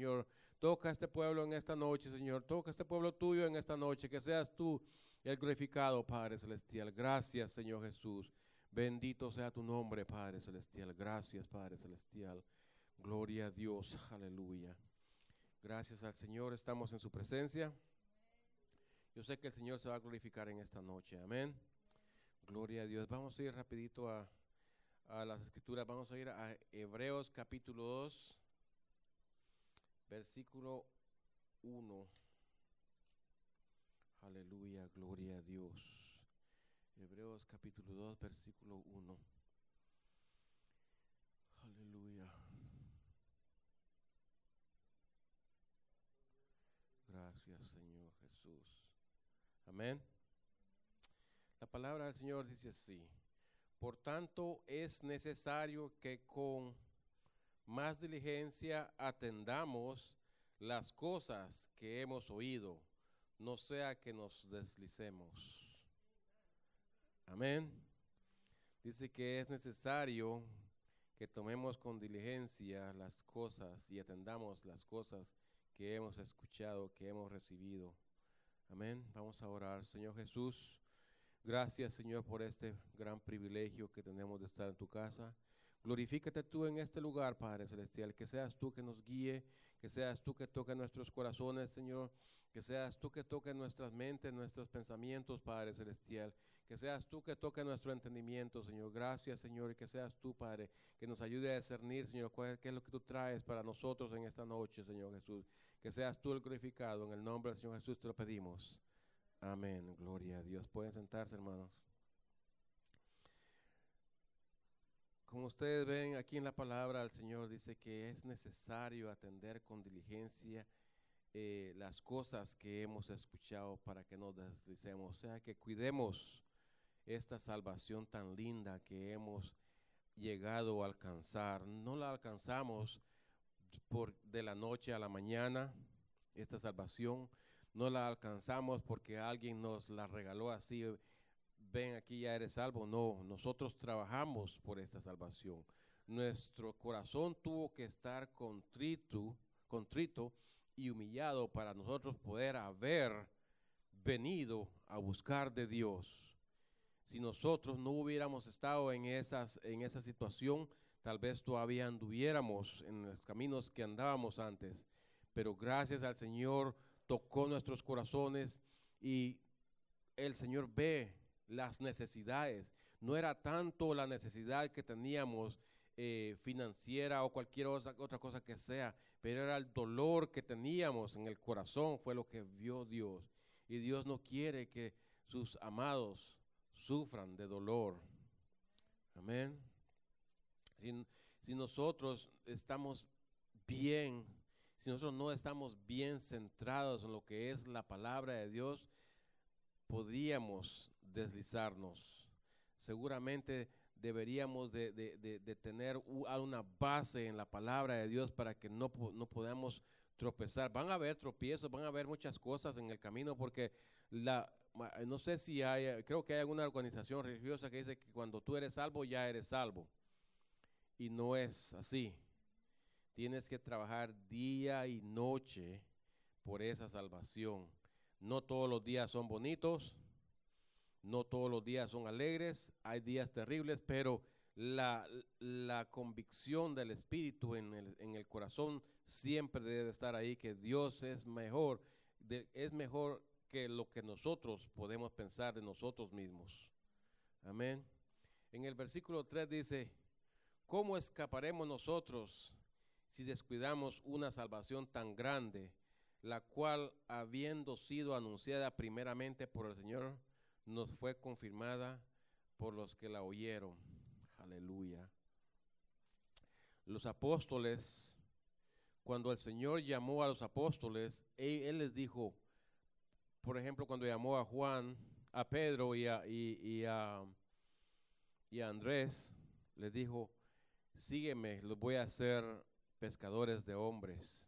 Señor. Toca a este pueblo en esta noche, Señor. Toca a este pueblo tuyo en esta noche. Que seas tú el glorificado, Padre Celestial. Gracias, Señor Jesús. Bendito sea tu nombre, Padre Celestial. Gracias, Padre Celestial. Gloria a Dios. Aleluya. Gracias al Señor. Estamos en su presencia. Yo sé que el Señor se va a glorificar en esta noche. Amén. Gloria a Dios. Vamos a ir rapidito a las Escrituras. Vamos a ir a Hebreos capítulo 2, versículo 1. Aleluya, gloria a Dios. Hebreos capítulo 2, versículo 1. Aleluya. Gracias, Señor Jesús. Amén. La palabra del Señor dice así: por tanto, es necesario que con más diligencia atendamos las cosas que hemos oído, no sea que nos deslicemos. Amén. Dice que es necesario que tomemos con diligencia las cosas y atendamos las cosas que hemos escuchado, que hemos recibido. Amén. Vamos a orar. Señor Jesús, gracias, Señor, por este gran privilegio que tenemos de estar en tu casa. Glorifícate tú en este lugar, Padre Celestial, que seas tú que nos guíe, que seas tú que toque nuestros corazones, Señor, que seas tú que toque nuestras mentes, nuestros pensamientos, Padre Celestial, que seas tú que toque nuestro entendimiento, Señor. Gracias, Señor, y que seas tú, Padre, que nos ayude a discernir, Señor, qué es lo que tú traes para nosotros en esta noche, Señor Jesús. Que seas tú el glorificado, en el nombre del Señor Jesús te lo pedimos. Amén, gloria a Dios. Pueden sentarse, hermanos. Como ustedes ven aquí en la palabra, el Señor dice que es necesario atender con diligencia las cosas que hemos escuchado para que no deslicemos. O sea, que cuidemos esta salvación tan linda que hemos llegado a alcanzar. No la alcanzamos de la noche a la mañana, esta salvación. No la alcanzamos porque alguien nos la regaló así, ven aquí ya eres salvo. No, nosotros trabajamos por esta salvación. Nuestro corazón tuvo que estar contrito y humillado para nosotros poder haber venido a buscar de Dios. Si nosotros no hubiéramos estado en esa situación, tal vez todavía anduviéramos en los caminos que andábamos antes. Pero gracias al Señor tocó nuestros corazones y el Señor ve las necesidades. No era tanto la necesidad que teníamos financiera o cualquier otra cosa que sea, pero era el dolor que teníamos en el corazón, fue lo que vio Dios. Y Dios no quiere que sus amados sufran de dolor. Amén. Si nosotros estamos bien, si nosotros no estamos bien centrados en lo que es la palabra de Dios, podríamos deslizarnos. Seguramente deberíamos de tener una base en la palabra de Dios para que no podamos tropezar. Van a haber tropiezos, van a haber muchas cosas en el camino, porque no sé si creo que hay alguna organización religiosa que dice que cuando tú eres salvo, ya eres salvo. Y no es así. Tienes que trabajar día y noche por esa salvación. No todos los días son bonitos, no todos los días son alegres, hay días terribles, pero la convicción del Espíritu en el corazón siempre debe estar ahí, que Dios es mejor, es mejor que lo que nosotros podemos pensar de nosotros mismos. Amén. En el versículo 3 dice, ¿cómo escaparemos nosotros si descuidamos una salvación tan grande, la cual, habiendo sido anunciada primeramente por el Señor, nos fue confirmada por los que la oyeron? Aleluya. Los apóstoles, cuando el Señor llamó a los apóstoles, Él les dijo, por ejemplo, cuando llamó a Juan, a Pedro y a Andrés, les dijo, sígueme, los voy a hacer pescadores de hombres.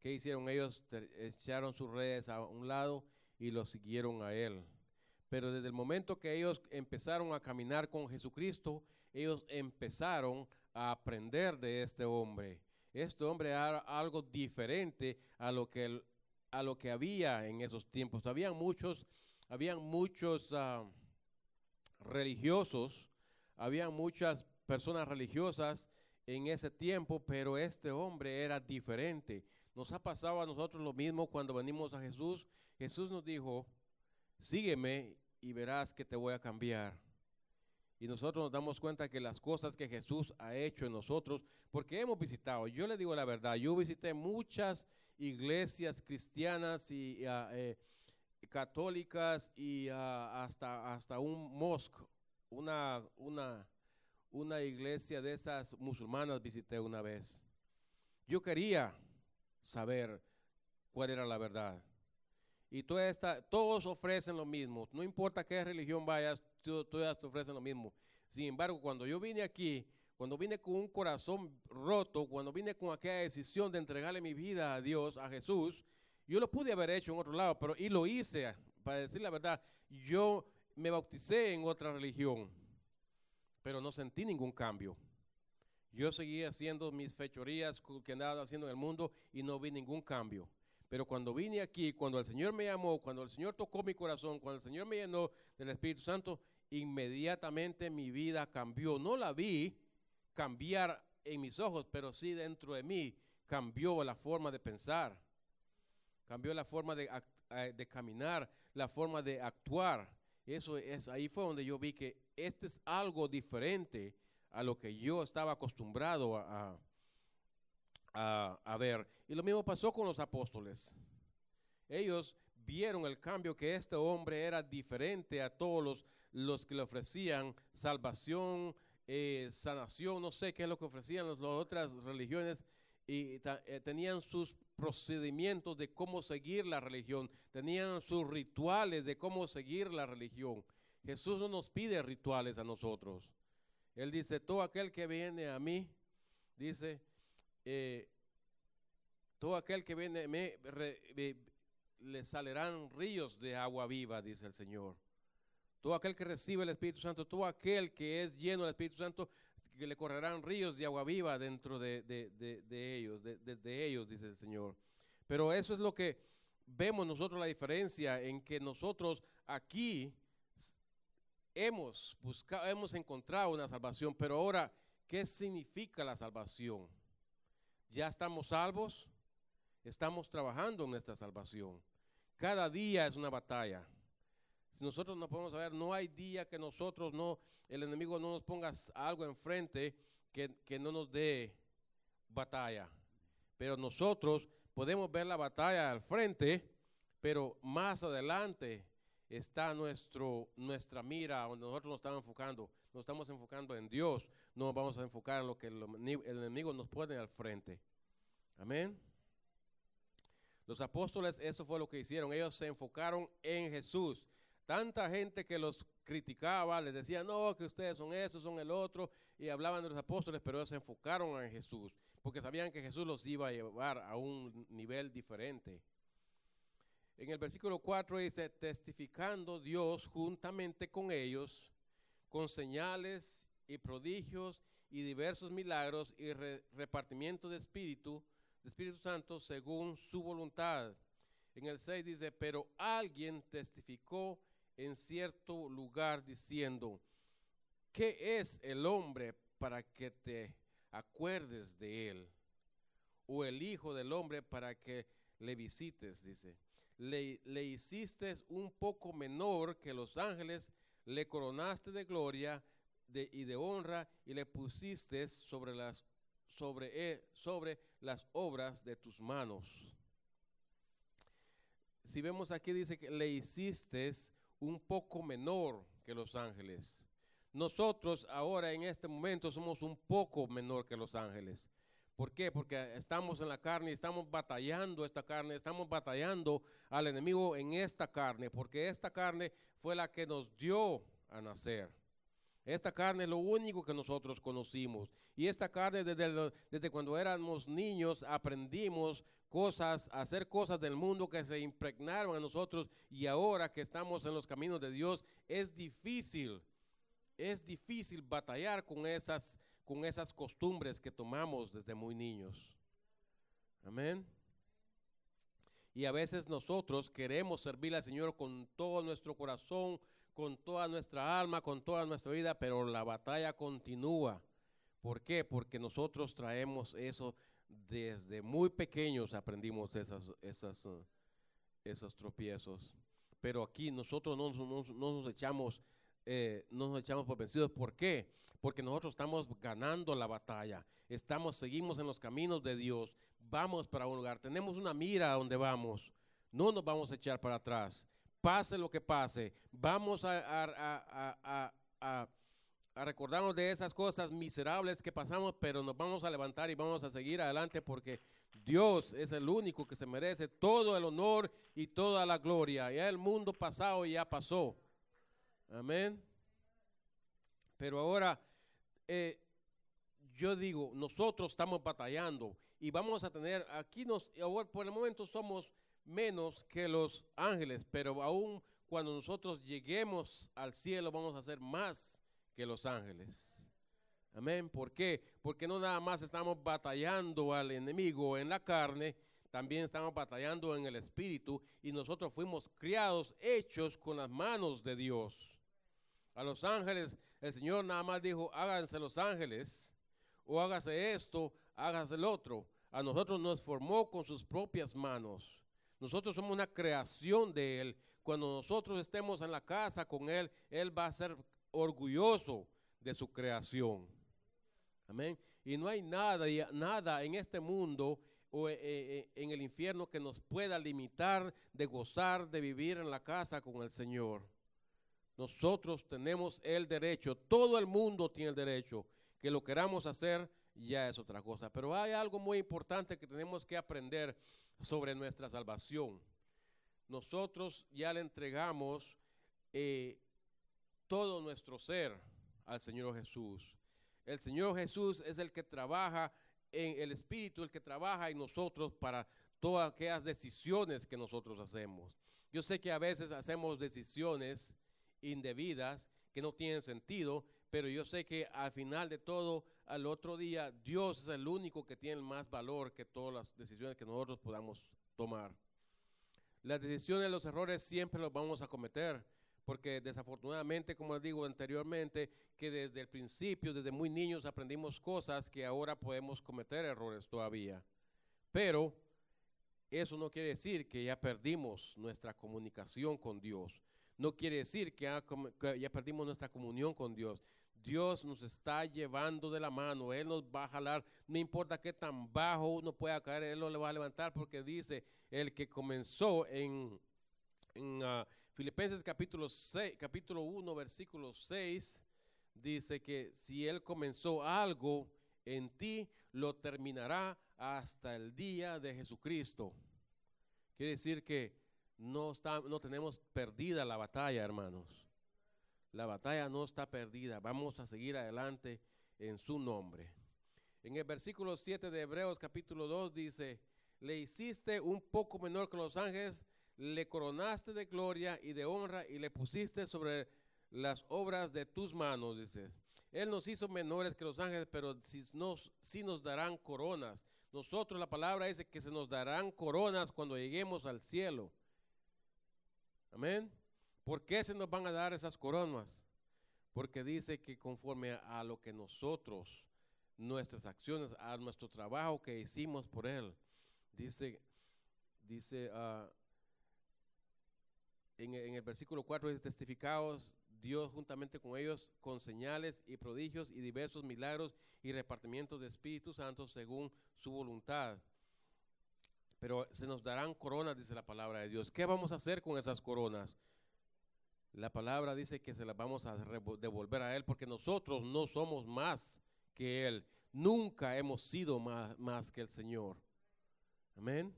¿Qué hicieron ellos? Echaron sus redes a un lado y los siguieron a él. Pero desde el momento que ellos empezaron a caminar con Jesucristo, ellos empezaron a aprender de este hombre. Este hombre era algo diferente a lo que había en esos tiempos. Habían muchos religiosos, habían muchas personas religiosas en ese tiempo, pero este hombre era diferente. Nos ha pasado a nosotros lo mismo cuando venimos a Jesús. Jesús nos dijo, sígueme y verás que te voy a cambiar. Y nosotros nos damos cuenta que las cosas que Jesús ha hecho en nosotros, porque hemos visitado, yo le digo la verdad, yo visité muchas iglesias cristianas y católicas y hasta un mosque, una iglesia de esas musulmanas visité una vez. Yo quería saber cuál era la verdad. Y todos ofrecen lo mismo, no importa qué religión vayas, todas te ofrecen lo mismo. Sin embargo, cuando yo vine aquí, cuando vine con un corazón roto, cuando vine con aquella decisión de entregarle mi vida a Dios, a Jesús, yo lo pude haber hecho en otro lado, y lo hice, para decir la verdad, yo me bauticé en otra religión, pero no sentí ningún cambio. Yo seguía haciendo mis fechorías que andaba haciendo en el mundo y no vi ningún cambio. Pero cuando vine aquí, cuando el Señor me llamó, cuando el Señor tocó mi corazón, cuando el Señor me llenó del Espíritu Santo, inmediatamente mi vida cambió. No la vi cambiar en mis ojos, pero sí dentro de mí cambió la forma de pensar, cambió la forma de caminar, la forma de actuar. Ahí fue donde yo vi que este es algo diferente a lo que yo estaba acostumbrado a ver. Y lo mismo pasó con los apóstoles. Ellos vieron el cambio, que este hombre era diferente a todos los que le ofrecían salvación, sanación, no sé qué es lo que ofrecían las otras religiones, y tenían sus procedimientos de cómo seguir la religión, tenían sus rituales de cómo seguir la religión. Jesús no nos pide rituales a nosotros. Él dice, todo aquel que viene a mí, dice, todo aquel que viene le saldrán ríos de agua viva, dice el Señor. Todo aquel que recibe el Espíritu Santo, todo aquel que es lleno del Espíritu Santo, que le correrán ríos de agua viva dentro de ellos, dice el Señor. Pero eso es lo que vemos nosotros, la diferencia en que nosotros aquí hemos buscado, hemos encontrado una salvación, pero ahora, ¿qué significa la salvación? ¿Ya estamos salvos? Estamos trabajando en nuestra salvación. Cada día es una batalla. Si nosotros no podemos saber, no hay día que nosotros no, el enemigo no nos ponga algo enfrente que no nos dé batalla. Pero nosotros podemos ver la batalla al frente, pero más adelante está nuestra mira, donde nosotros nos estamos enfocando en Dios. No nos vamos a enfocar en lo que el enemigo nos pone al frente. Amén. Los apóstoles, eso fue lo que hicieron. Ellos se enfocaron en Jesús. Tanta gente que los criticaba, les decía, no, que ustedes son eso, son el otro, y hablaban de los apóstoles, pero ellos se enfocaron en Jesús, porque sabían que Jesús los iba a llevar a un nivel diferente. En el versículo 4 dice, testificando Dios juntamente con ellos, con señales y prodigios y diversos milagros y repartimiento de Espíritu Santo según su voluntad. En el 6 dice, pero alguien testificó en cierto lugar diciendo, ¿qué es el hombre para que te acuerdes de él? O el hijo del hombre para que le visites, dice. Le hiciste un poco menor que los ángeles, le coronaste de gloria y de honra y le pusiste sobre las obras de tus manos. Si vemos aquí, dice que le hiciste un poco menor que los ángeles. Nosotros ahora en este momento somos un poco menor que los ángeles. ¿Por qué? Porque estamos en la carne, estamos batallando esta carne, estamos batallando al enemigo en esta carne, porque esta carne fue la que nos dio a nacer. Esta carne es lo único que nosotros conocimos. Y esta carne, desde cuando éramos niños, aprendimos hacer cosas del mundo que se impregnaron a nosotros, y ahora que estamos en los caminos de Dios, es difícil batallar con esas costumbres que tomamos desde muy niños. Amén. Y a veces nosotros queremos servir al Señor con todo nuestro corazón, con toda nuestra alma, con toda nuestra vida, pero la batalla continúa. ¿Por qué? Porque nosotros traemos eso desde muy pequeños, aprendimos esos tropiezos. Pero aquí nosotros no nos echamos por vencidos. ¿Por qué? Porque nosotros estamos ganando la batalla. Seguimos en los caminos de Dios. Vamos para un lugar. Tenemos una mira a donde vamos. No nos vamos a echar para atrás. Pase lo que pase. Vamos a recordarnos de esas cosas miserables que pasamos, pero nos vamos a levantar y vamos a seguir adelante porque Dios es el único que se merece todo el honor y toda la gloria. Ya el mundo pasado ya pasó. Amén. Pero ahora yo digo, nosotros estamos batallando y vamos a tener, ahora por el momento somos menos que los ángeles, pero aún cuando nosotros lleguemos al cielo vamos a ser más que los ángeles. Amén. ¿Por qué? Porque no nada más estamos batallando al enemigo en la carne, también estamos batallando en el espíritu y nosotros fuimos criados, hechos con las manos de Dios. A los ángeles, el Señor nada más dijo, háganse los ángeles, o hágase esto, hágase el otro. A nosotros nos formó con sus propias manos. Nosotros somos una creación de Él. Cuando nosotros estemos en la casa con Él, Él va a ser orgulloso de su creación. Amén. Y no hay nada en este mundo o en el infierno que nos pueda limitar de gozar, de vivir en la casa con el Señor. Nosotros tenemos el derecho, todo el mundo tiene el derecho, que lo queramos hacer ya es otra cosa. Pero hay algo muy importante que tenemos que aprender sobre nuestra salvación. Nosotros ya le entregamos todo nuestro ser al Señor Jesús. El Señor Jesús es el que trabaja en el Espíritu, el que trabaja en nosotros para todas aquellas decisiones que nosotros hacemos. Yo sé que a veces hacemos decisiones indebidas que no tienen sentido, pero yo sé que al final de todo, al otro día, Dios es el único que tiene más valor que todas las decisiones que nosotros podamos tomar. Las decisiones, los errores siempre los vamos a cometer, porque desafortunadamente, como les digo anteriormente, que desde el principio, desde muy niños aprendimos cosas que ahora podemos cometer errores todavía. Pero eso no quiere decir que ya perdimos nuestra comunicación con Dios. No quiere decir que ya perdimos nuestra comunión con Dios. Dios nos está llevando de la mano, Él nos va a jalar, no importa qué tan bajo uno pueda caer, Él lo va a levantar porque dice, el que comenzó en Filipenses capítulo 1, versículo 6, dice que si Él comenzó algo en ti, lo terminará hasta el día de Jesucristo. Quiere decir que no tenemos perdida la batalla, hermanos. La batalla no está perdida. Vamos a seguir adelante en su nombre. En el versículo 7 de Hebreos capítulo 2 dice, le hiciste un poco menor que los ángeles, le coronaste de gloria y de honra y le pusiste sobre las obras de tus manos, dice. Él nos hizo menores que los ángeles, pero sí nos darán coronas. Nosotros, la palabra dice que se nos darán coronas cuando lleguemos al cielo. Amén. ¿Por qué se nos van a dar esas coronas? Porque dice que conforme a lo que nosotros, nuestras acciones, a nuestro trabajo que hicimos por Él, dice en el versículo 4, dice, testificados Dios juntamente con ellos, con señales y prodigios y diversos milagros y repartimientos de Espíritu Santo según su voluntad. Pero se nos darán coronas, dice la palabra de Dios. ¿Qué vamos a hacer con esas coronas? La palabra dice que se las vamos a devolver a Él porque nosotros no somos más que Él. Nunca hemos sido más que el Señor. Amén.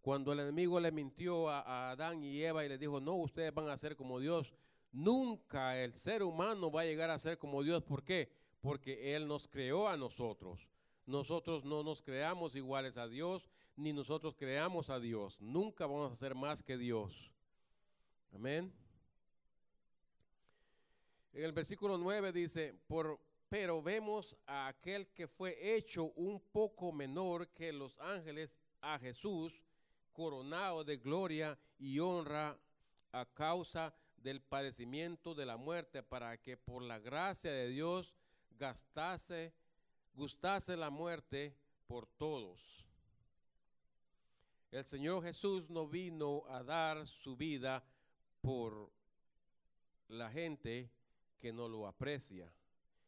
Cuando el enemigo le mintió a Adán y Eva y les dijo, no, ustedes van a ser como Dios. Nunca el ser humano va a llegar a ser como Dios. ¿Por qué? Porque Él nos creó a nosotros. Nosotros no nos creamos iguales a Dios, ni nosotros creamos a Dios. Nunca vamos a ser más que Dios. Amén. En el versículo 9 dice, por Pero vemos a aquel que fue hecho un poco menor que los ángeles, a Jesús, coronado de gloria y honra a causa del padecimiento de la muerte, para que por la gracia de Dios gustase la muerte por todos. El Señor Jesús no vino a dar su vida por la gente que no lo aprecia.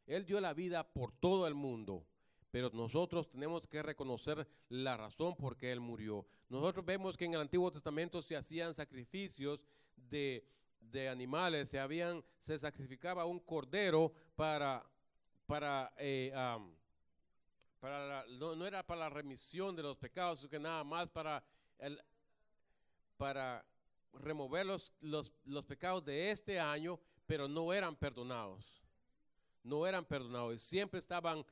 Él dio la vida por todo el mundo, pero nosotros tenemos que reconocer la razón por qué Él murió. Nosotros vemos que en el Antiguo Testamento se hacían sacrificios de animales, se sacrificaba un cordero no era para la remisión de los pecados, sino que nada más para remover los pecados de este año, pero no eran perdonados. No eran perdonados, siempre iban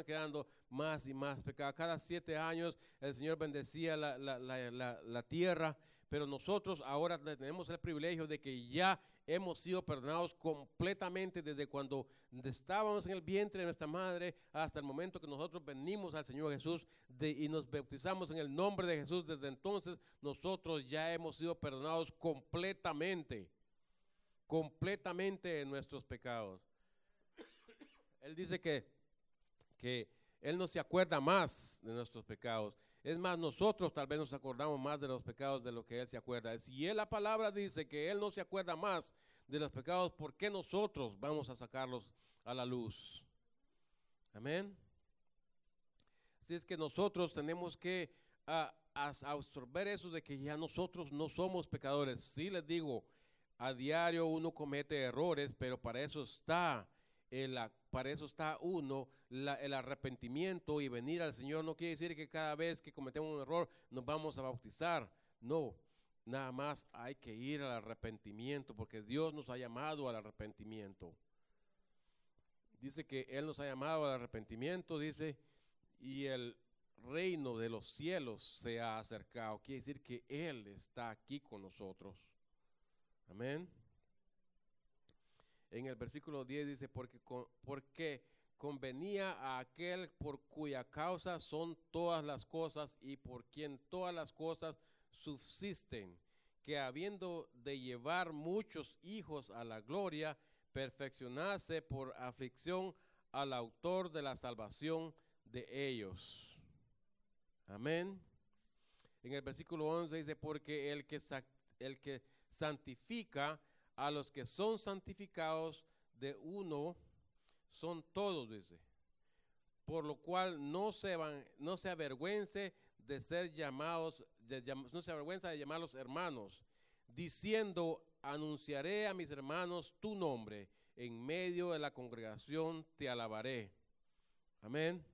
quedando más y más pecados. Cada 7 años el Señor bendecía la tierra, pero nosotros ahora tenemos el privilegio de que ya hemos sido perdonados completamente desde cuando estábamos en el vientre de nuestra madre hasta el momento que nosotros venimos al Señor Jesús y nos bautizamos en el nombre de Jesús. Desde entonces nosotros ya hemos sido perdonados completamente de nuestros pecados. Él dice que Él no se acuerda más de nuestros pecados. Es más, nosotros tal vez nos acordamos más de los pecados de lo que Él se acuerda. Si Él, la palabra dice que Él no se acuerda más de los pecados, ¿por qué nosotros vamos a sacarlos a la luz? Amén. Así es que nosotros tenemos que absorber eso de que ya nosotros no somos pecadores. Sí les digo, a diario uno comete errores, pero para eso está el arrepentimiento y venir al Señor. No quiere decir que cada vez que cometemos un error nos vamos a bautizar. No, nada más hay que ir al arrepentimiento, porque Dios nos ha llamado al arrepentimiento. Dice que Él nos ha llamado al arrepentimiento, dice, y el reino de los cielos se ha acercado. Quiere decir que Él está aquí con nosotros. Amén. En el versículo 10 dice, porque convenía a aquel por cuya causa son todas las cosas y por quien todas las cosas subsisten, que habiendo de llevar muchos hijos a la gloria, perfeccionase por aflicción al autor de la salvación de ellos. Amén. En el versículo 11 dice, porque el que santifica a los que son santificados de uno son todos, dice, por lo cual no se avergüenza de llamarlos hermanos, diciendo, anunciaré a mis hermanos tu nombre, en medio de la congregación te alabaré. Amén.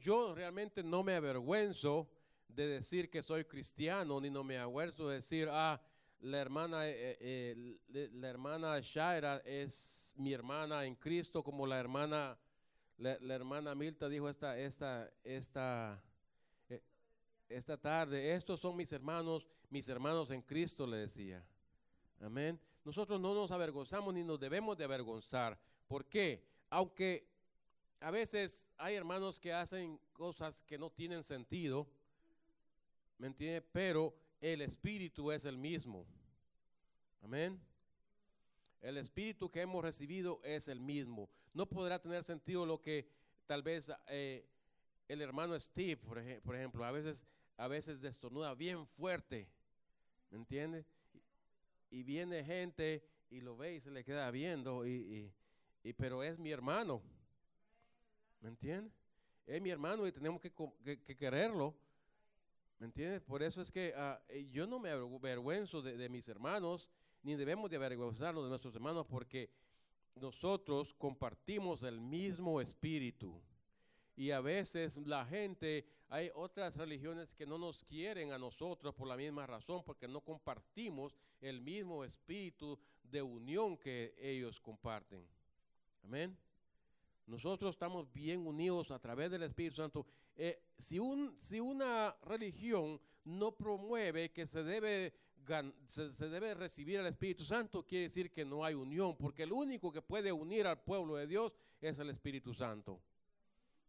Yo realmente no me avergüenzo de decir que soy cristiano, ni no me avergüenzo de decir, la hermana Shaira es mi hermana en Cristo, como la hermana Milta dijo esta tarde, estos son mis hermanos en Cristo, le decía. Amén. Nosotros no nos avergonzamos ni nos debemos de avergonzar. ¿Por qué? Aunque a veces hay hermanos que hacen cosas que no tienen sentido, ¿me entiende? Pero el Espíritu es el mismo. Amén. El Espíritu que hemos recibido es el mismo. No podrá tener sentido lo que tal vez el hermano Steve, por ejemplo, a veces destornuda bien fuerte, ¿me entiende? Y viene gente y lo ve y se le queda viendo, pero es mi hermano, ¿me entiende? Es mi hermano y tenemos que quererlo. ¿Me entiendes? Por eso es que yo no me avergüenzo de mis hermanos, ni debemos de avergonzarnos de nuestros hermanos, porque nosotros compartimos el mismo espíritu. Y a veces hay otras religiones que no nos quieren a nosotros por la misma razón, porque no compartimos el mismo espíritu de unión que ellos comparten. Amén. Nosotros estamos bien unidos a través del Espíritu Santo. Si una religión no promueve que se debe se debe recibir al Espíritu Santo, quiere decir que no hay unión, porque el único que puede unir al pueblo de Dios es el Espíritu Santo.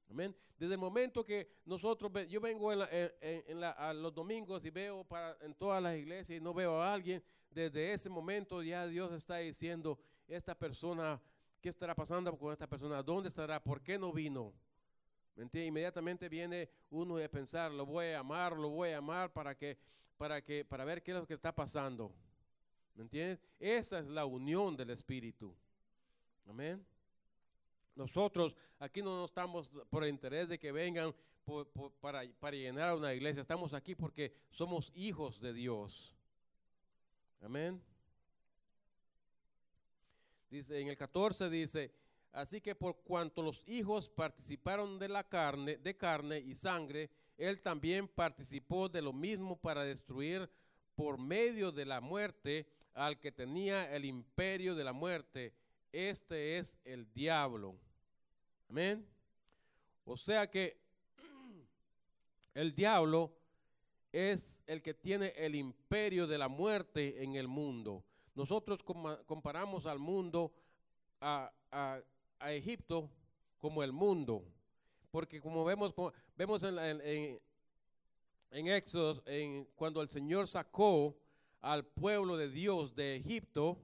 Amén. Desde el momento que nosotros, yo vengo a los domingos y veo en todas las iglesias y no veo a alguien, desde ese momento ya Dios está diciendo, esta persona, ¿qué estará pasando con esta persona? ¿Dónde estará? ¿Por qué no vino? ¿Me entiendes? Inmediatamente viene uno de pensar, lo voy a amar para ver qué es lo que está pasando. ¿Me entiendes? Esa es la unión del Espíritu. Amén. Nosotros aquí no estamos por el interés de que vengan para llenar una iglesia. Estamos aquí porque somos hijos de Dios. Amén. Dice, en el 14 dice, así que por cuanto los hijos participaron de la carne, y sangre, él también participó de lo mismo para destruir por medio de la muerte al que tenía el imperio de la muerte. Este es el diablo. Amén. O sea que el diablo es el que tiene el imperio de la muerte en el mundo. Nosotros comparamos al mundo, a Egipto, como el mundo. Porque como vemos en Éxodo, cuando el Señor sacó al pueblo de Dios de Egipto,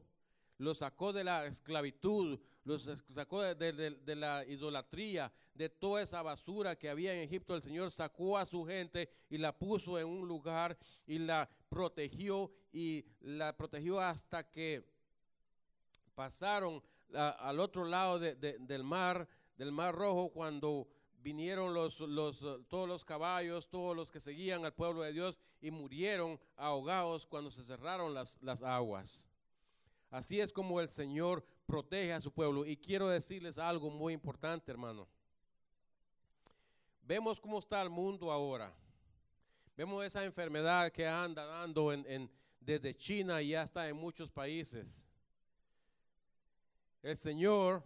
lo sacó de la esclavitud, lo sacó de la idolatría, de toda esa basura que había en Egipto. El Señor sacó a su gente y la puso en un lugar y la protegió hasta que pasaron al otro lado del mar Rojo, cuando vinieron todos los caballos, todos los que seguían al pueblo de Dios, y murieron ahogados cuando se cerraron las aguas. Así es como el Señor protege a su pueblo. Y quiero decirles algo muy importante, hermano. Vemos cómo está el mundo ahora. Vemos esa enfermedad que anda dando desde China y hasta en muchos países. El Señor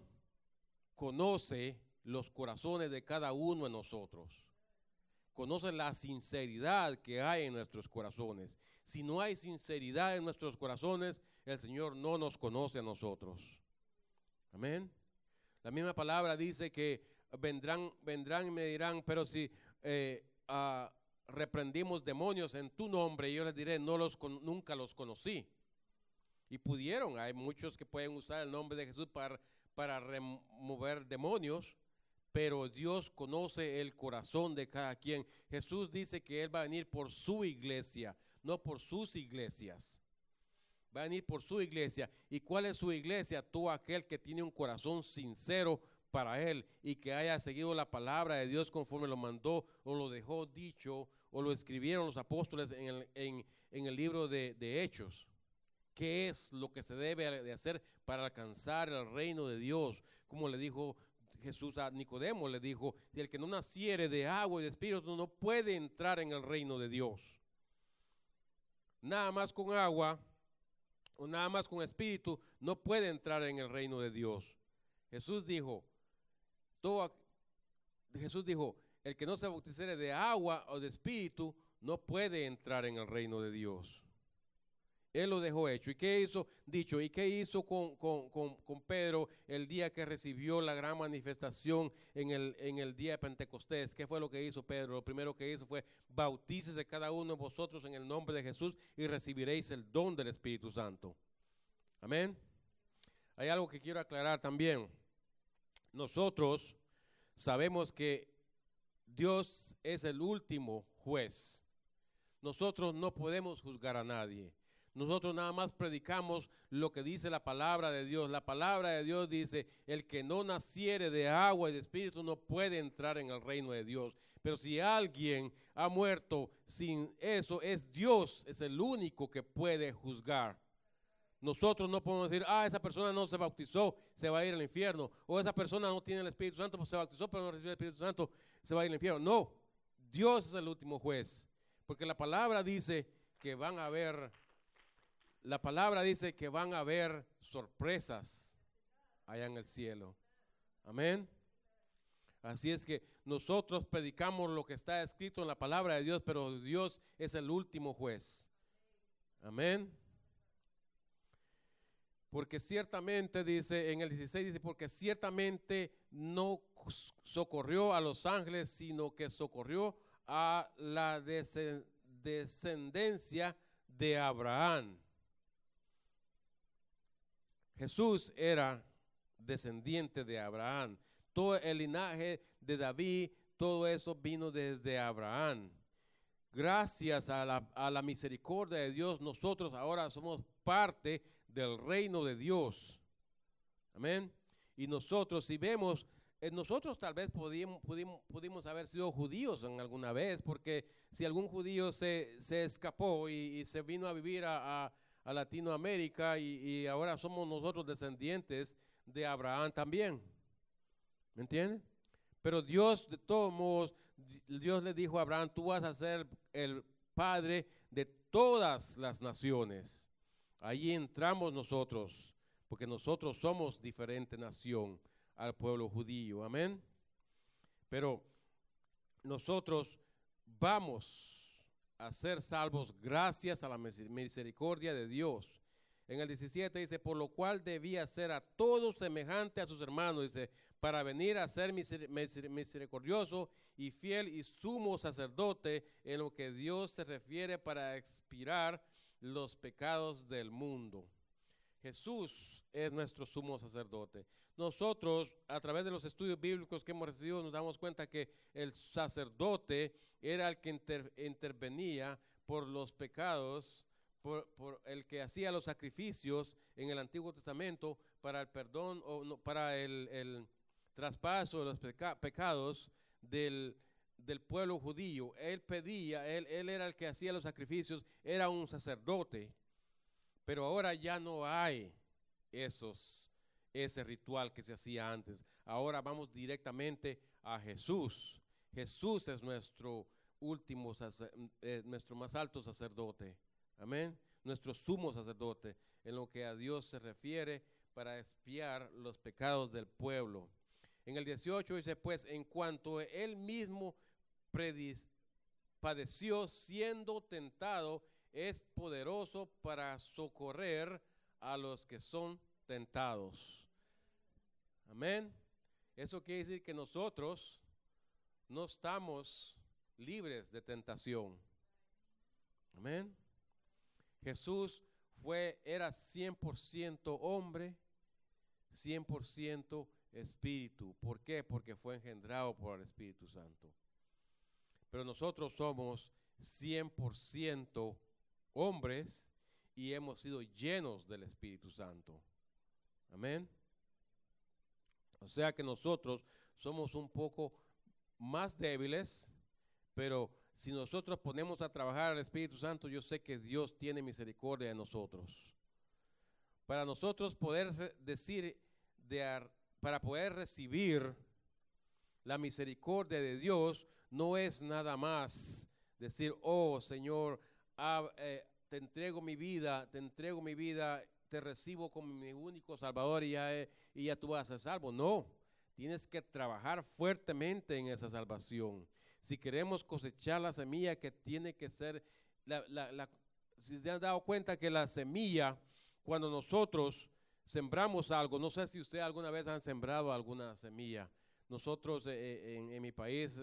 conoce los corazones de cada uno de nosotros. Conoce la sinceridad que hay en nuestros corazones. Si no hay sinceridad en nuestros corazones, el Señor no nos conoce a nosotros. Amén. La misma palabra dice que vendrán y me dirán, pero si reprendimos demonios en tu nombre, yo les diré, nunca los conocí. Y pudieron, hay muchos que pueden usar el nombre de Jesús para remover demonios, pero Dios conoce el corazón de cada quien. Jesús dice que Él va a venir por su iglesia, no por sus iglesias. Va a venir por su iglesia. ¿Y cuál es su iglesia? Todo aquel que tiene un corazón sincero para Él y que haya seguido la palabra de Dios conforme lo mandó o lo dejó dicho o lo escribieron los apóstoles en el libro de Hechos. ¿Qué es lo que se debe de hacer para alcanzar el reino de Dios? Como le dijo Jesús a Nicodemo, le dijo, el que no naciere de agua y de espíritu no puede entrar en el reino de Dios. Nada más con agua o nada más con espíritu no puede entrar en el reino de Dios. Jesús dijo, el que no se bautizare de agua o de espíritu no puede entrar en el reino de Dios. Él lo dejó hecho. ¿Y qué hizo? Dicho. ¿Y qué hizo con Pedro el día que recibió la gran manifestación en el día de Pentecostés? ¿Qué fue lo que hizo Pedro? Lo primero que hizo fue, bautícese cada uno de vosotros en el nombre de Jesús y recibiréis el don del Espíritu Santo. Amén. Hay algo que quiero aclarar también. Nosotros sabemos que Dios es el último juez. Nosotros no podemos juzgar a nadie. Nosotros nada más predicamos lo que dice la palabra de Dios. La palabra de Dios dice, el que no naciere de agua y de espíritu no puede entrar en el reino de Dios. Pero si alguien ha muerto sin eso, es Dios, es el único que puede juzgar. Nosotros no podemos decir, esa persona no se bautizó, se va a ir al infierno. O esa persona no tiene el Espíritu Santo, pues se bautizó, pero no recibió el Espíritu Santo, se va a ir al infierno. No, Dios es el último juez. Porque la palabra dice que van a haber sorpresas allá en el cielo. Amén. Así es que nosotros predicamos lo que está escrito en la palabra de Dios, pero Dios es el último juez. Amén. Porque ciertamente, dice en el 16, dice, porque ciertamente no socorrió a los ángeles, sino que socorrió a la descendencia de Abraham. Jesús era descendiente de Abraham. Todo el linaje de David, todo eso vino desde Abraham. Gracias a la misericordia de Dios, nosotros ahora somos parte del reino de Dios. Amén. Y nosotros, si vemos, nosotros tal vez pudimos haber sido judíos en alguna vez, porque si algún judío se escapó y se vino a vivir a Latinoamérica, y ahora somos nosotros descendientes de Abraham también. ¿Me entienden? Pero Dios, de todos modos, Dios le dijo a Abraham, tú vas a ser el padre de todas las naciones. Allí entramos nosotros, porque nosotros somos diferente nación al pueblo judío. Amén. Pero nosotros vamos a ser salvos gracias a la misericordia de Dios. En el 17 dice, por lo cual debía ser a todos semejante a sus hermanos, dice, para venir a ser misericordioso y fiel y sumo sacerdote en lo que Dios se refiere para expiar los pecados del mundo. Jesús es nuestro sumo sacerdote. Nosotros, a través de los estudios bíblicos que hemos recibido, nos damos cuenta que el sacerdote era el que intervenía por los pecados, por el que hacía los sacrificios en el Antiguo Testamento para el perdón, para el traspaso de los pecados del pueblo judío. Él pedía, él era el que hacía los sacrificios, era un sacerdote, pero ahora ya no hay ese ritual que se hacía antes. Ahora vamos directamente a Jesús. Jesús es nuestro nuestro más alto sacerdote. Amén. Nuestro sumo sacerdote, en lo que a Dios se refiere para expiar los pecados del pueblo. En el 18 dice, pues, en cuanto él mismo padeció siendo tentado, es poderoso para socorrer a los que son tentados. Amén. Eso quiere decir que nosotros no estamos libres de tentación. Amén. Jesús era 100% hombre, 100% espíritu. ¿Por qué? Porque fue engendrado por el Espíritu Santo. Pero nosotros somos 100% hombres y hemos sido llenos del Espíritu Santo. Amén. O sea que nosotros somos un poco más débiles, pero si nosotros ponemos a trabajar al Espíritu Santo, yo sé que Dios tiene misericordia de nosotros. Para nosotros poder para poder recibir la misericordia de Dios, no es nada más decir, oh Señor, te entrego mi vida, te recibo como mi único Salvador y ya tú vas a ser salvo. No, tienes que trabajar fuertemente en esa salvación. Si queremos cosechar la semilla que tiene que ser, si se han dado cuenta que la semilla, cuando nosotros sembramos algo, no sé si ustedes alguna vez han sembrado alguna semilla. Nosotros en mi país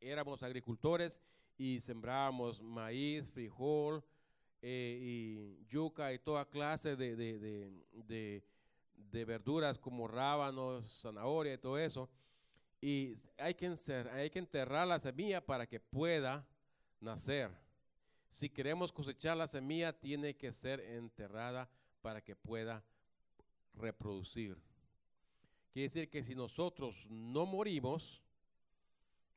éramos agricultores y sembrábamos maíz, frijol y yuca y toda clase de verduras como rábanos, zanahoria y todo eso. Y hay que enterrar la semilla para que pueda nacer. Si queremos cosechar la semilla, tiene que ser enterrada para que pueda reproducir. Quiere decir que si nosotros no morimos,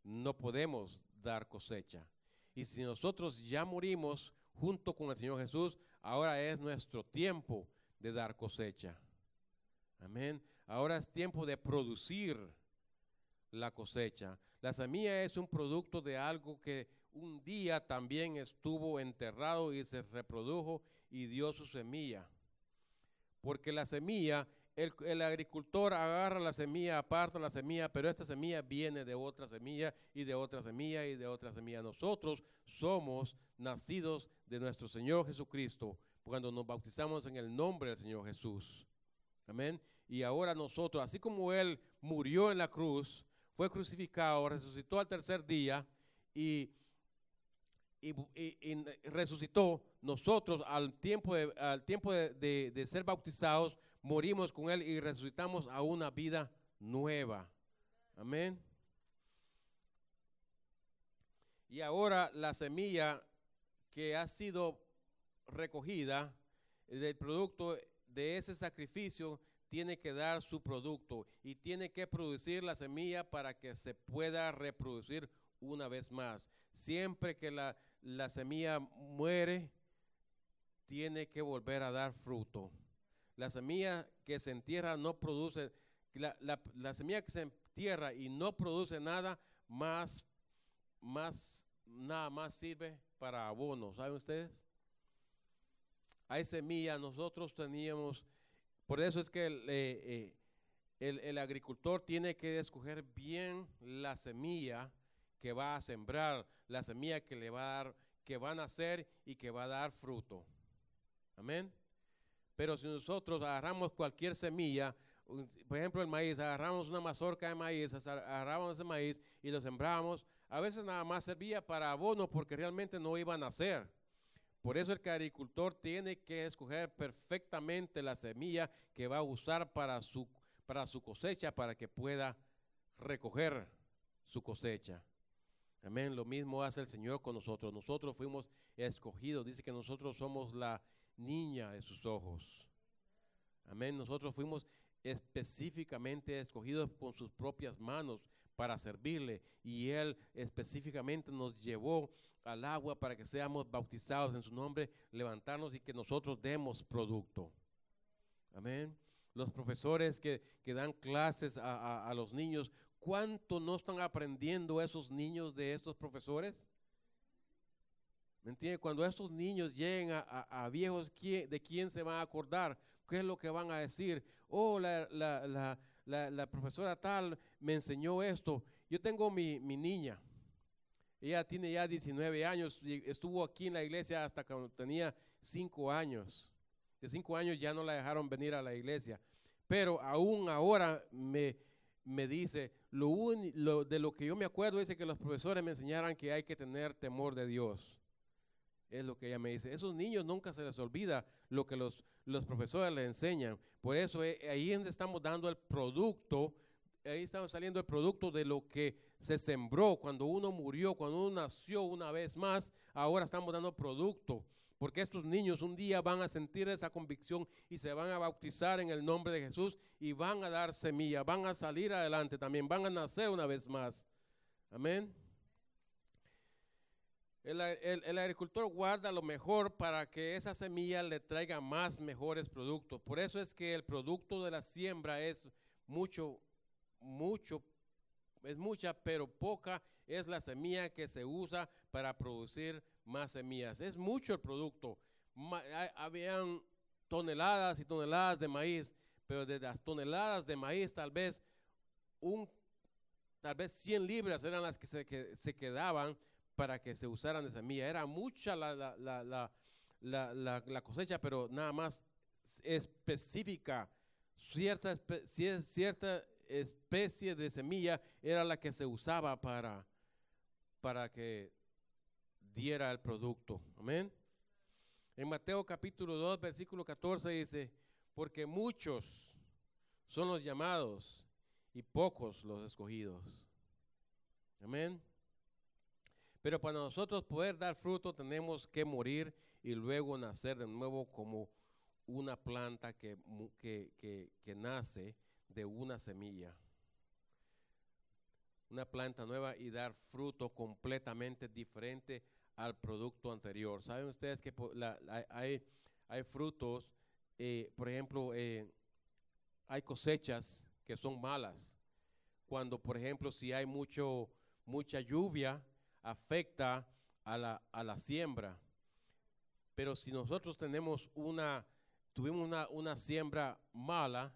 no podemos dar cosecha. Y si nosotros ya morimos junto con el Señor Jesús, ahora es nuestro tiempo de dar cosecha. Amén. Ahora es tiempo de producir la cosecha. La semilla es un producto de algo que un día también estuvo enterrado y se reprodujo y dio su semilla. Porque la semilla El agricultor agarra la semilla, aparta la semilla, pero esta semilla viene de otra semilla y de otra semilla y de otra semilla. Nosotros somos nacidos de nuestro Señor Jesucristo cuando nos bautizamos en el nombre del Señor Jesús. Amén. Y ahora nosotros, así como Él murió en la cruz, fue crucificado, resucitó al tercer día y resucitó, nosotros al tiempo de ser bautizados, morimos con Él y resucitamos a una vida nueva. Amén. Y ahora la semilla que ha sido recogida del producto de ese sacrificio tiene que dar su producto y tiene que producir la semilla para que se pueda reproducir una vez más. Siempre que la semilla muere, tiene que volver a dar fruto. La semilla que se entierra no produce, la semilla que se entierra y no produce nada más, nada más sirve para abono, ¿saben ustedes? Hay semilla, nosotros teníamos, por eso es que el agricultor tiene que escoger bien la semilla que va a sembrar, la semilla que le va a dar, que va a nacer y que va a dar fruto. Amén. Pero si nosotros agarramos cualquier semilla, por ejemplo el maíz, agarramos una mazorca de maíz, agarramos ese maíz y lo sembramos, a veces nada más servía para abono porque realmente no iba a nacer. Por eso el agricultor tiene que escoger perfectamente la semilla que va a usar para su cosecha, para que pueda recoger su cosecha. Amén, lo mismo hace el Señor con nosotros. Nosotros fuimos escogidos, dice que nosotros somos la niña de sus ojos. Amén. Nosotros fuimos específicamente escogidos con sus propias manos para servirle, y Él específicamente nos llevó al agua para que seamos bautizados en su nombre, levantarnos y que nosotros demos producto. Amén. Los profesores que dan clases a los niños, ¿cuánto no están aprendiendo esos niños de estos profesores? ¿Me entiende? Cuando estos niños lleguen a viejos, ¿de quién se van a acordar? ¿Qué es lo que van a decir? Oh, la profesora tal me enseñó esto. Yo tengo mi niña, ella tiene ya 19 años, estuvo aquí en la iglesia hasta cuando tenía 5 años. De 5 años ya no la dejaron venir a la iglesia, pero aún ahora me dice, de lo que yo me acuerdo, dice que los profesores me enseñaron que hay que tener temor de Dios. Es lo que ella me dice. Esos niños nunca se les olvida lo que los profesores les enseñan. Por eso ahí estamos dando el producto, ahí estamos saliendo el producto de lo que se sembró. Cuando uno murió, cuando uno nació una vez más, ahora estamos dando producto. Porque estos niños un día van a sentir esa convicción y se van a bautizar en el nombre de Jesús y van a dar semilla, van a salir adelante también, van a nacer una vez más. Amén. El agricultor guarda lo mejor para que esa semilla le traiga más mejores productos. Por eso es que el producto de la siembra es mucha, pero poca es la semilla que se usa para producir más semillas. Es mucho el producto. Habían toneladas y toneladas de maíz, pero de las toneladas de maíz tal vez 100 libras eran las que se quedaban para que se usaran de semilla. Era mucha la cosecha, pero nada más específica. Cierta especie de semilla era la que se usaba para que diera el producto. Amén. En Mateo capítulo 2, versículo 14 dice, porque muchos son los llamados y pocos los escogidos. Amén. Pero para nosotros poder dar fruto tenemos que morir y luego nacer de nuevo como una planta que nace de una semilla. Una planta nueva y dar fruto completamente diferente al producto anterior. ¿Saben ustedes que hay frutos, por ejemplo, hay cosechas que son malas? Cuando, por ejemplo, si hay mucha lluvia, afecta a la siembra. Pero si nosotros tuvimos una siembra mala,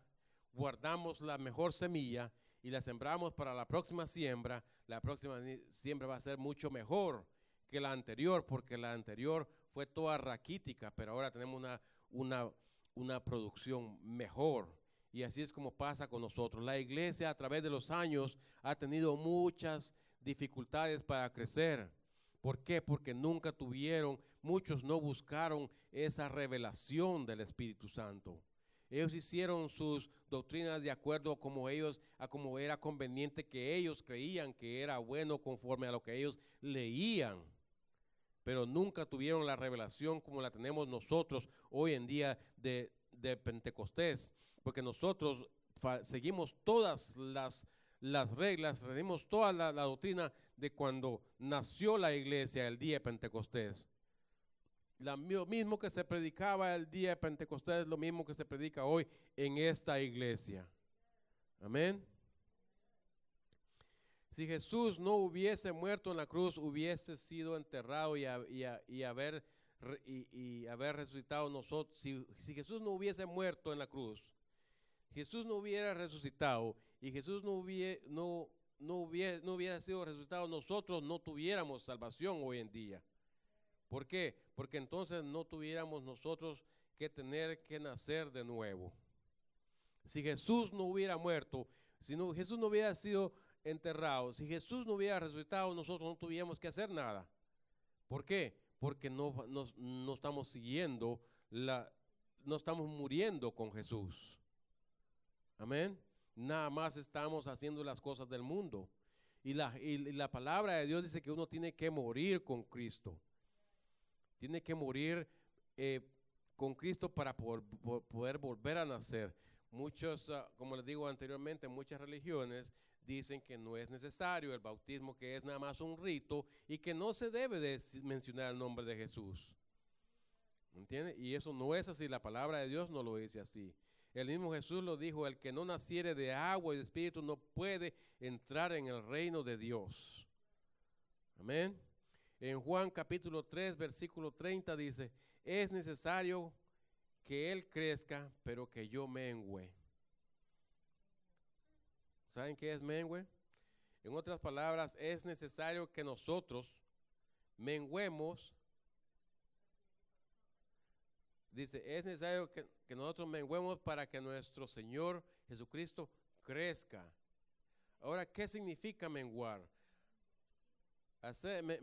guardamos la mejor semilla y la sembramos para la próxima siembra va a ser mucho mejor que la anterior, porque la anterior fue toda raquítica, pero ahora tenemos una producción mejor. Y así es como pasa con nosotros. La iglesia a través de los años ha tenido muchas dificultades para crecer. ¿Por qué? Porque nunca tuvieron, muchos no buscaron esa revelación del Espíritu Santo. Ellos hicieron sus doctrinas de acuerdo a como era conveniente que ellos creían que era bueno conforme a lo que ellos leían. Pero nunca tuvieron la revelación como la tenemos nosotros hoy en día de Pentecostés. Porque nosotros seguimos todas las reglas, seguimos toda la doctrina de cuando nació la iglesia el día de Pentecostés. Lo mismo que se predicaba el día de Pentecostés es lo mismo que se predica hoy en esta iglesia. Amén. Si Jesús no hubiese muerto en la cruz, hubiese sido enterrado y haber resucitado nosotros. Si Jesús no hubiese muerto en la cruz, Jesús no hubiera resucitado y Jesús no hubiera sido resucitado, nosotros no tuviéramos salvación hoy en día. ¿Por qué? Porque entonces no tuviéramos nosotros que tener que nacer de nuevo. Si Jesús no hubiera muerto, Jesús no hubiera sido enterrado, si Jesús no hubiera resucitado, nosotros no tuviéramos que hacer nada. ¿Por qué? Porque no estamos siguiendo, no estamos muriendo con Jesús. Amén. Nada más estamos haciendo las cosas del mundo. Y la palabra de Dios dice que uno tiene que morir con Cristo. Tiene que morir con Cristo para poder volver a nacer. Muchos, como les digo anteriormente, muchas religiones dicen que no es necesario el bautismo, que es nada más un rito y que no se debe de mencionar el nombre de Jesús. ¿Entiendes? Y eso no es así, la palabra de Dios no lo dice así. El mismo Jesús lo dijo, el que no naciere de agua y de espíritu no puede entrar en el reino de Dios. Amén. En Juan capítulo 3, versículo 30 dice, es necesario que él crezca, pero que yo mengüe. ¿Saben qué es mengüe? En otras palabras, es necesario que nosotros menguemos. Dice, es necesario que nosotros menguemos para que nuestro Señor Jesucristo crezca. Ahora, ¿qué significa menguar?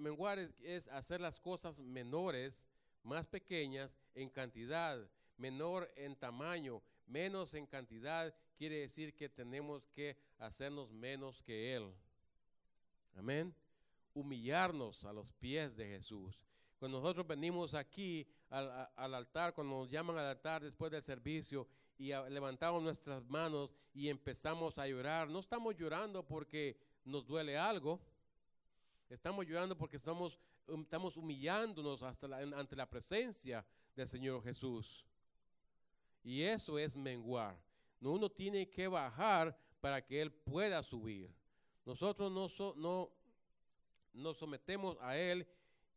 Menguar es hacer las cosas menores, más pequeñas en cantidad, menor en tamaño, menos en cantidad, quiere decir que tenemos que hacernos menos que Él. Amén. Humillarnos a los pies de Jesús. Cuando nosotros venimos aquí al altar, cuando nos llaman al altar después del servicio y levantamos nuestras manos y empezamos a llorar, no estamos llorando porque nos duele algo, estamos llorando porque estamos humillándonos ante la presencia del Señor Jesús. Y eso es menguar. Uno tiene que bajar para que Él pueda subir. Nosotros no nos sometemos a Él.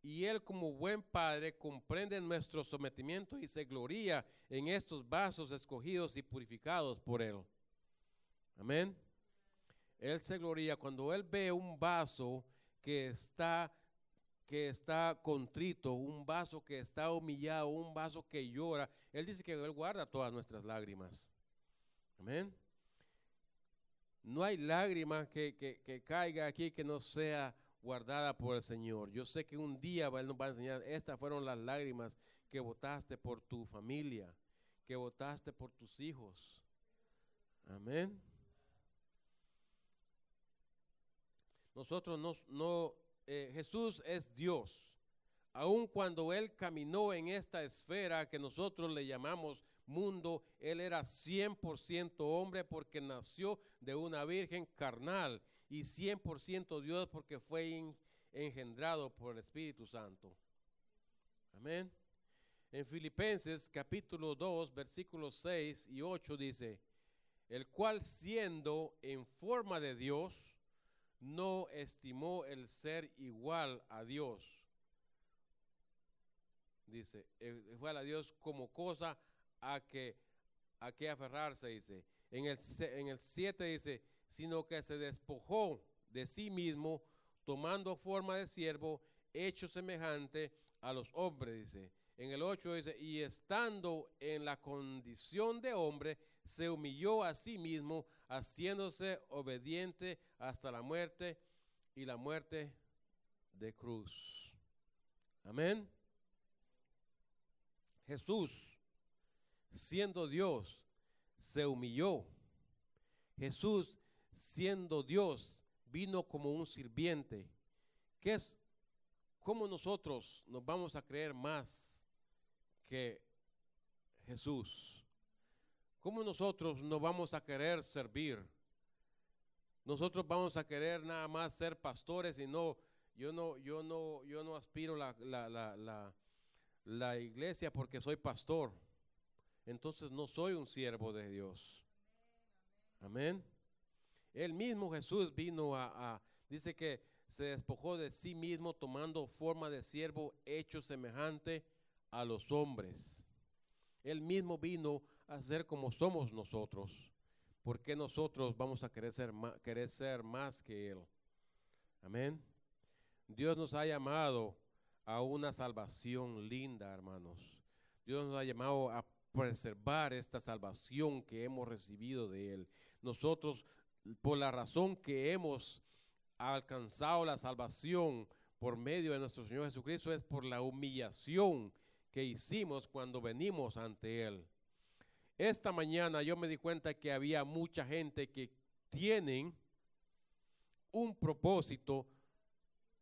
Y Él, como buen Padre, comprende nuestro sometimiento y se gloria en estos vasos escogidos y purificados por Él. Amén. Él se gloria cuando Él ve un vaso que está contrito, un vaso que está humillado, un vaso que llora. Él dice que Él guarda todas nuestras lágrimas. Amén. No hay lágrima que caiga aquí que no sea guardada por el Señor. Yo sé que un día Él nos va a enseñar, estas fueron las lágrimas que botaste por tu familia, que botaste por tus hijos. Amén. Nosotros Jesús es Dios. Aun cuando Él caminó en esta esfera que nosotros le llamamos mundo, Él era 100% hombre porque nació de una virgen carnal. Y 100% Dios porque fue engendrado por el Espíritu Santo. Amén. En Filipenses capítulo 2, versículos 6 y 8 dice, el cual siendo en forma de Dios, no estimó el ser igual a Dios. Dice, igual a Dios como cosa a que aferrarse, dice. En el 7 dice, sino que se despojó de sí mismo, tomando forma de siervo, hecho semejante a los hombres, dice. En el 8 dice, y estando en la condición de hombre, se humilló a sí mismo, haciéndose obediente hasta la muerte y la muerte de cruz. Amén. Jesús, siendo Dios, se humilló. Jesús, siendo Dios, vino como un sirviente. ¿Qué es? ¿Cómo nosotros nos vamos a creer más que Jesús? ¿Cómo nosotros nos vamos a querer servir? Nosotros vamos a querer nada más ser pastores y no, yo no aspiro la iglesia porque soy pastor. Entonces no soy un siervo de Dios. Amén. El mismo Jesús vino dice que se despojó de sí mismo tomando forma de siervo hecho semejante a los hombres. Él mismo vino a ser como somos nosotros. ¿Por qué nosotros vamos a querer ser más que Él? Amén. Dios nos ha llamado a una salvación linda, hermanos. Dios nos ha llamado a preservar esta salvación que hemos recibido de Él. Nosotros, por la razón que hemos alcanzado la salvación por medio de nuestro Señor Jesucristo, es por la humillación que hicimos cuando venimos ante Él. Esta mañana yo me di cuenta que había mucha gente que tienen un propósito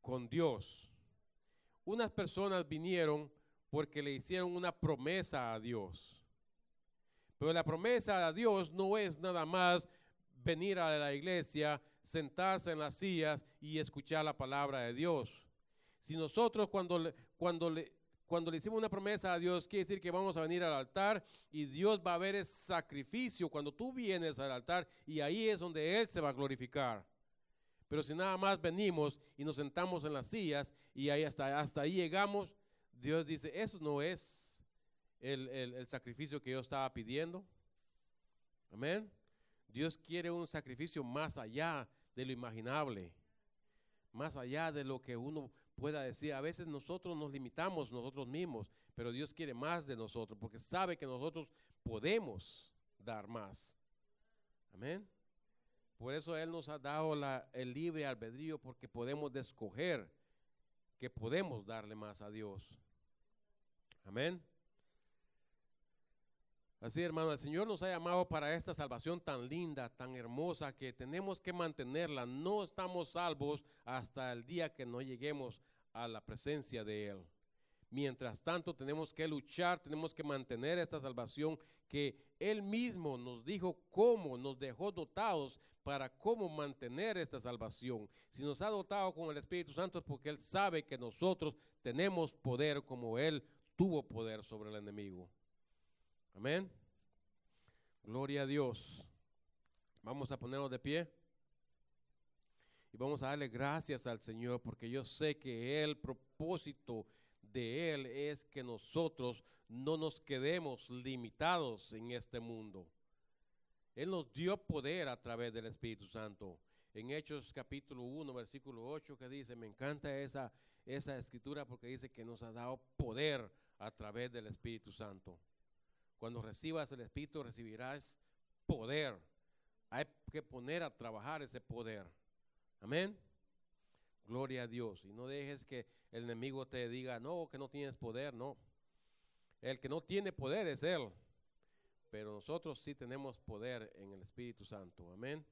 con Dios. Unas personas vinieron porque le hicieron una promesa a Dios. Pero la promesa a Dios no es nada más venir a la iglesia, sentarse en las sillas y escuchar la palabra de Dios. Si nosotros cuando le hicimos una promesa a Dios, quiere decir que vamos a venir al altar y Dios va a ver ese sacrificio cuando tú vienes al altar, y ahí es donde Él se va a glorificar. Pero si nada más venimos y nos sentamos en las sillas y ahí hasta ahí llegamos, Dios dice, eso no es el sacrificio que yo estaba pidiendo. Amén. Dios quiere un sacrificio más allá de lo imaginable, más allá de lo que uno pueda decir. A veces nosotros nos limitamos nosotros mismos, pero Dios quiere más de nosotros porque sabe que nosotros podemos dar más. Amén. Por eso Él nos ha dado el libre albedrío, porque podemos escoger que podemos darle más a Dios. Amén. Así, hermano, el Señor nos ha llamado para esta salvación tan linda, tan hermosa, que tenemos que mantenerla. No estamos salvos hasta el día que no lleguemos a la presencia de Él. Mientras tanto, tenemos que luchar, tenemos que mantener esta salvación que Él mismo nos dijo cómo, nos dejó dotados para cómo mantener esta salvación. Si nos ha dotado con el Espíritu Santo es porque Él sabe que nosotros tenemos poder como Él tuvo poder sobre el enemigo. Amén. Gloria a Dios. Vamos a ponernos de pie y vamos a darle gracias al Señor, porque yo sé que el propósito de Él es que nosotros no nos quedemos limitados en este mundo. Él nos dio poder a través del Espíritu Santo. En Hechos capítulo 1, versículo 8, que dice, me encanta esa escritura, porque dice que nos ha dado poder a través del Espíritu Santo. Cuando recibas el Espíritu, recibirás poder. Hay que poner a trabajar ese poder. Amén. Gloria a Dios. Y no dejes que el enemigo te diga, no, que no tienes poder. No. El que no tiene poder es él. Pero nosotros sí tenemos poder en el Espíritu Santo. Amén.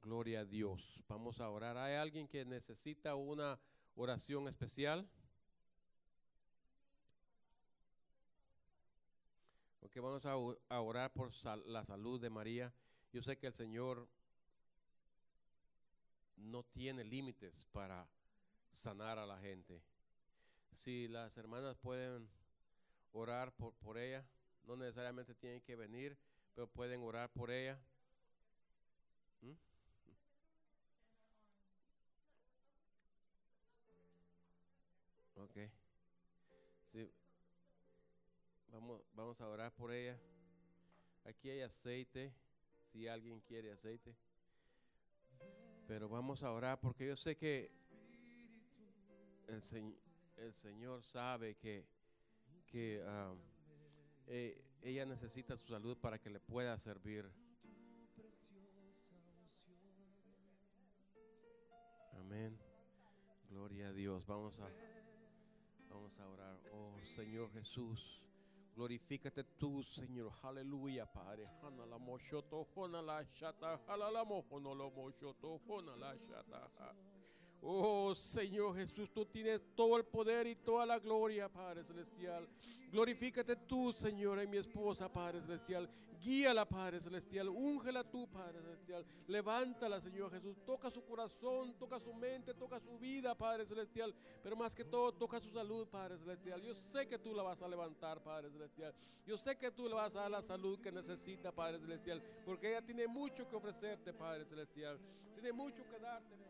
Gloria a Dios. Vamos a orar. ¿Hay alguien que necesita una oración especial? Porque vamos a orar por la salud de María. Yo sé que el Señor no tiene límites para sanar a la gente. Si las hermanas pueden orar por ella, no necesariamente tienen que venir, pero pueden orar por ella. Ok. Sí. Vamos a orar por ella. Aquí hay aceite. si alguien quiere aceite. Pero vamos a orar porque yo sé que el Señor sabe que ella necesita su salud para que le pueda servir. Amén. Gloria a Dios. Vamos a orar. Oh, Señor Jesús, glorifícate tú, Señor. Aleluya, Padre. Oh, Señor Jesús, tú tienes todo el poder y toda la gloria, Padre Celestial. Glorifícate tú, Señor, en mi esposa, Padre Celestial. Guíala, Padre Celestial. Úngela tú, Padre Celestial. Levántala, Señor Jesús. Toca su corazón, toca su mente, toca su vida, Padre Celestial. Pero más que todo, toca su salud, Padre Celestial. Yo sé que tú la vas a levantar, Padre Celestial. Yo sé que tú le vas a dar la salud que necesita, Padre Celestial. Porque ella tiene mucho que ofrecerte, Padre Celestial. Tiene mucho que darte, Padre.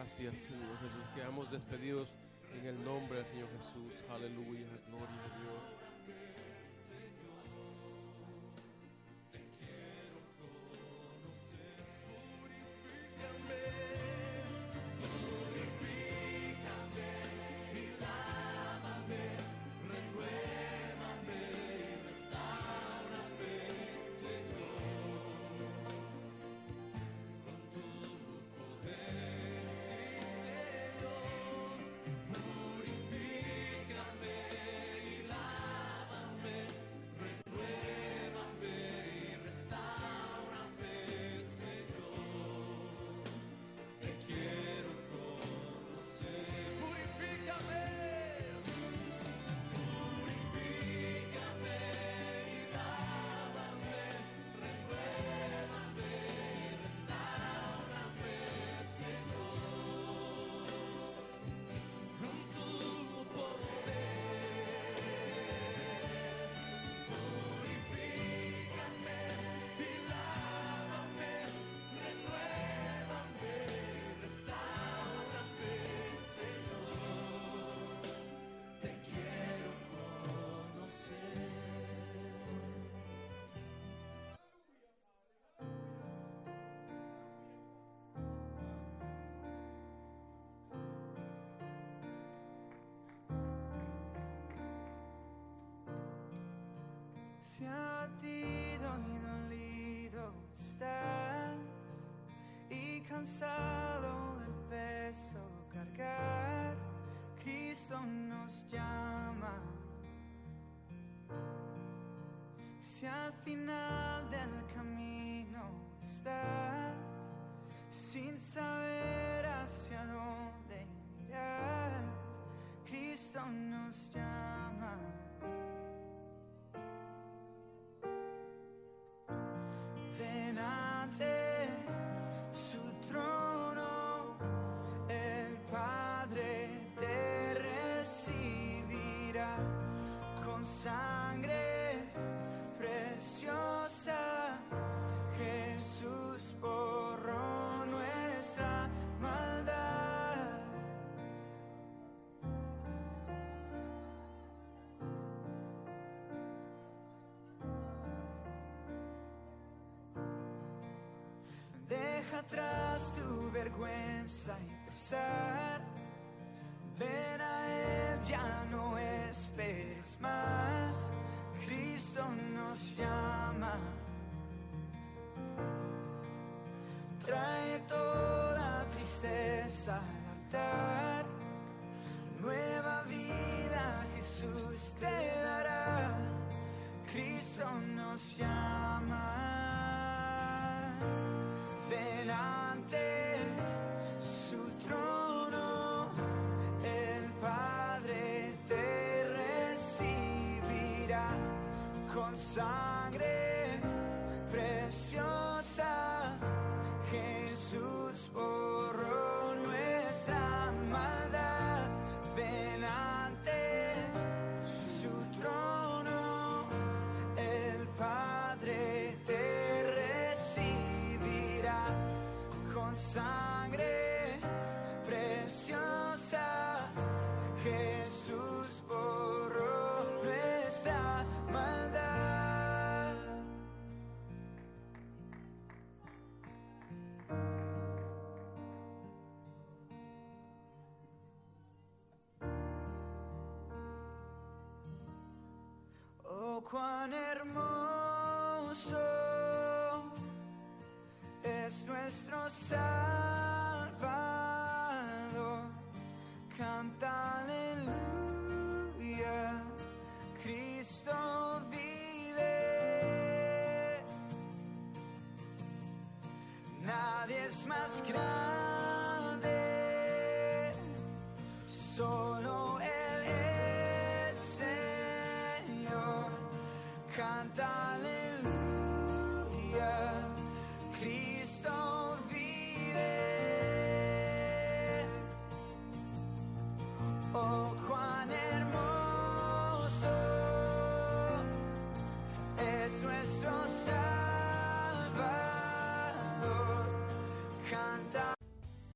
Gracias, Señor Jesús. Quedamos despedidos en el nombre del Señor Jesús. Aleluya, gloria a Dios. Si a ti doy cansado del peso cargar, Cristo nos llama. Si al final del camino estás, sin saber hacia dónde mirar, Cristo nos llama. Ven ante su trono, el Padre te recibirá con sangre preciosa. Jesús borró nuestra maldad. Deja atrás tu vergüenza y pesar. Ven a Él, ya no esperes más. Cristo nos llama. Trae toda tristeza al altar, nueva vida Jesús te dará. Cristo nos llama. Ven ante su trono, el Padre te recibirá con sangre preciosa. Jesús borró nuestra maldad. Ven ante su trono, el Padre te recibirá con sangre preciosa. Jesús borró nuestra maldad. Cuán hermoso es nuestro Salvador, canta aleluya, Cristo vive. Nadie es más grande.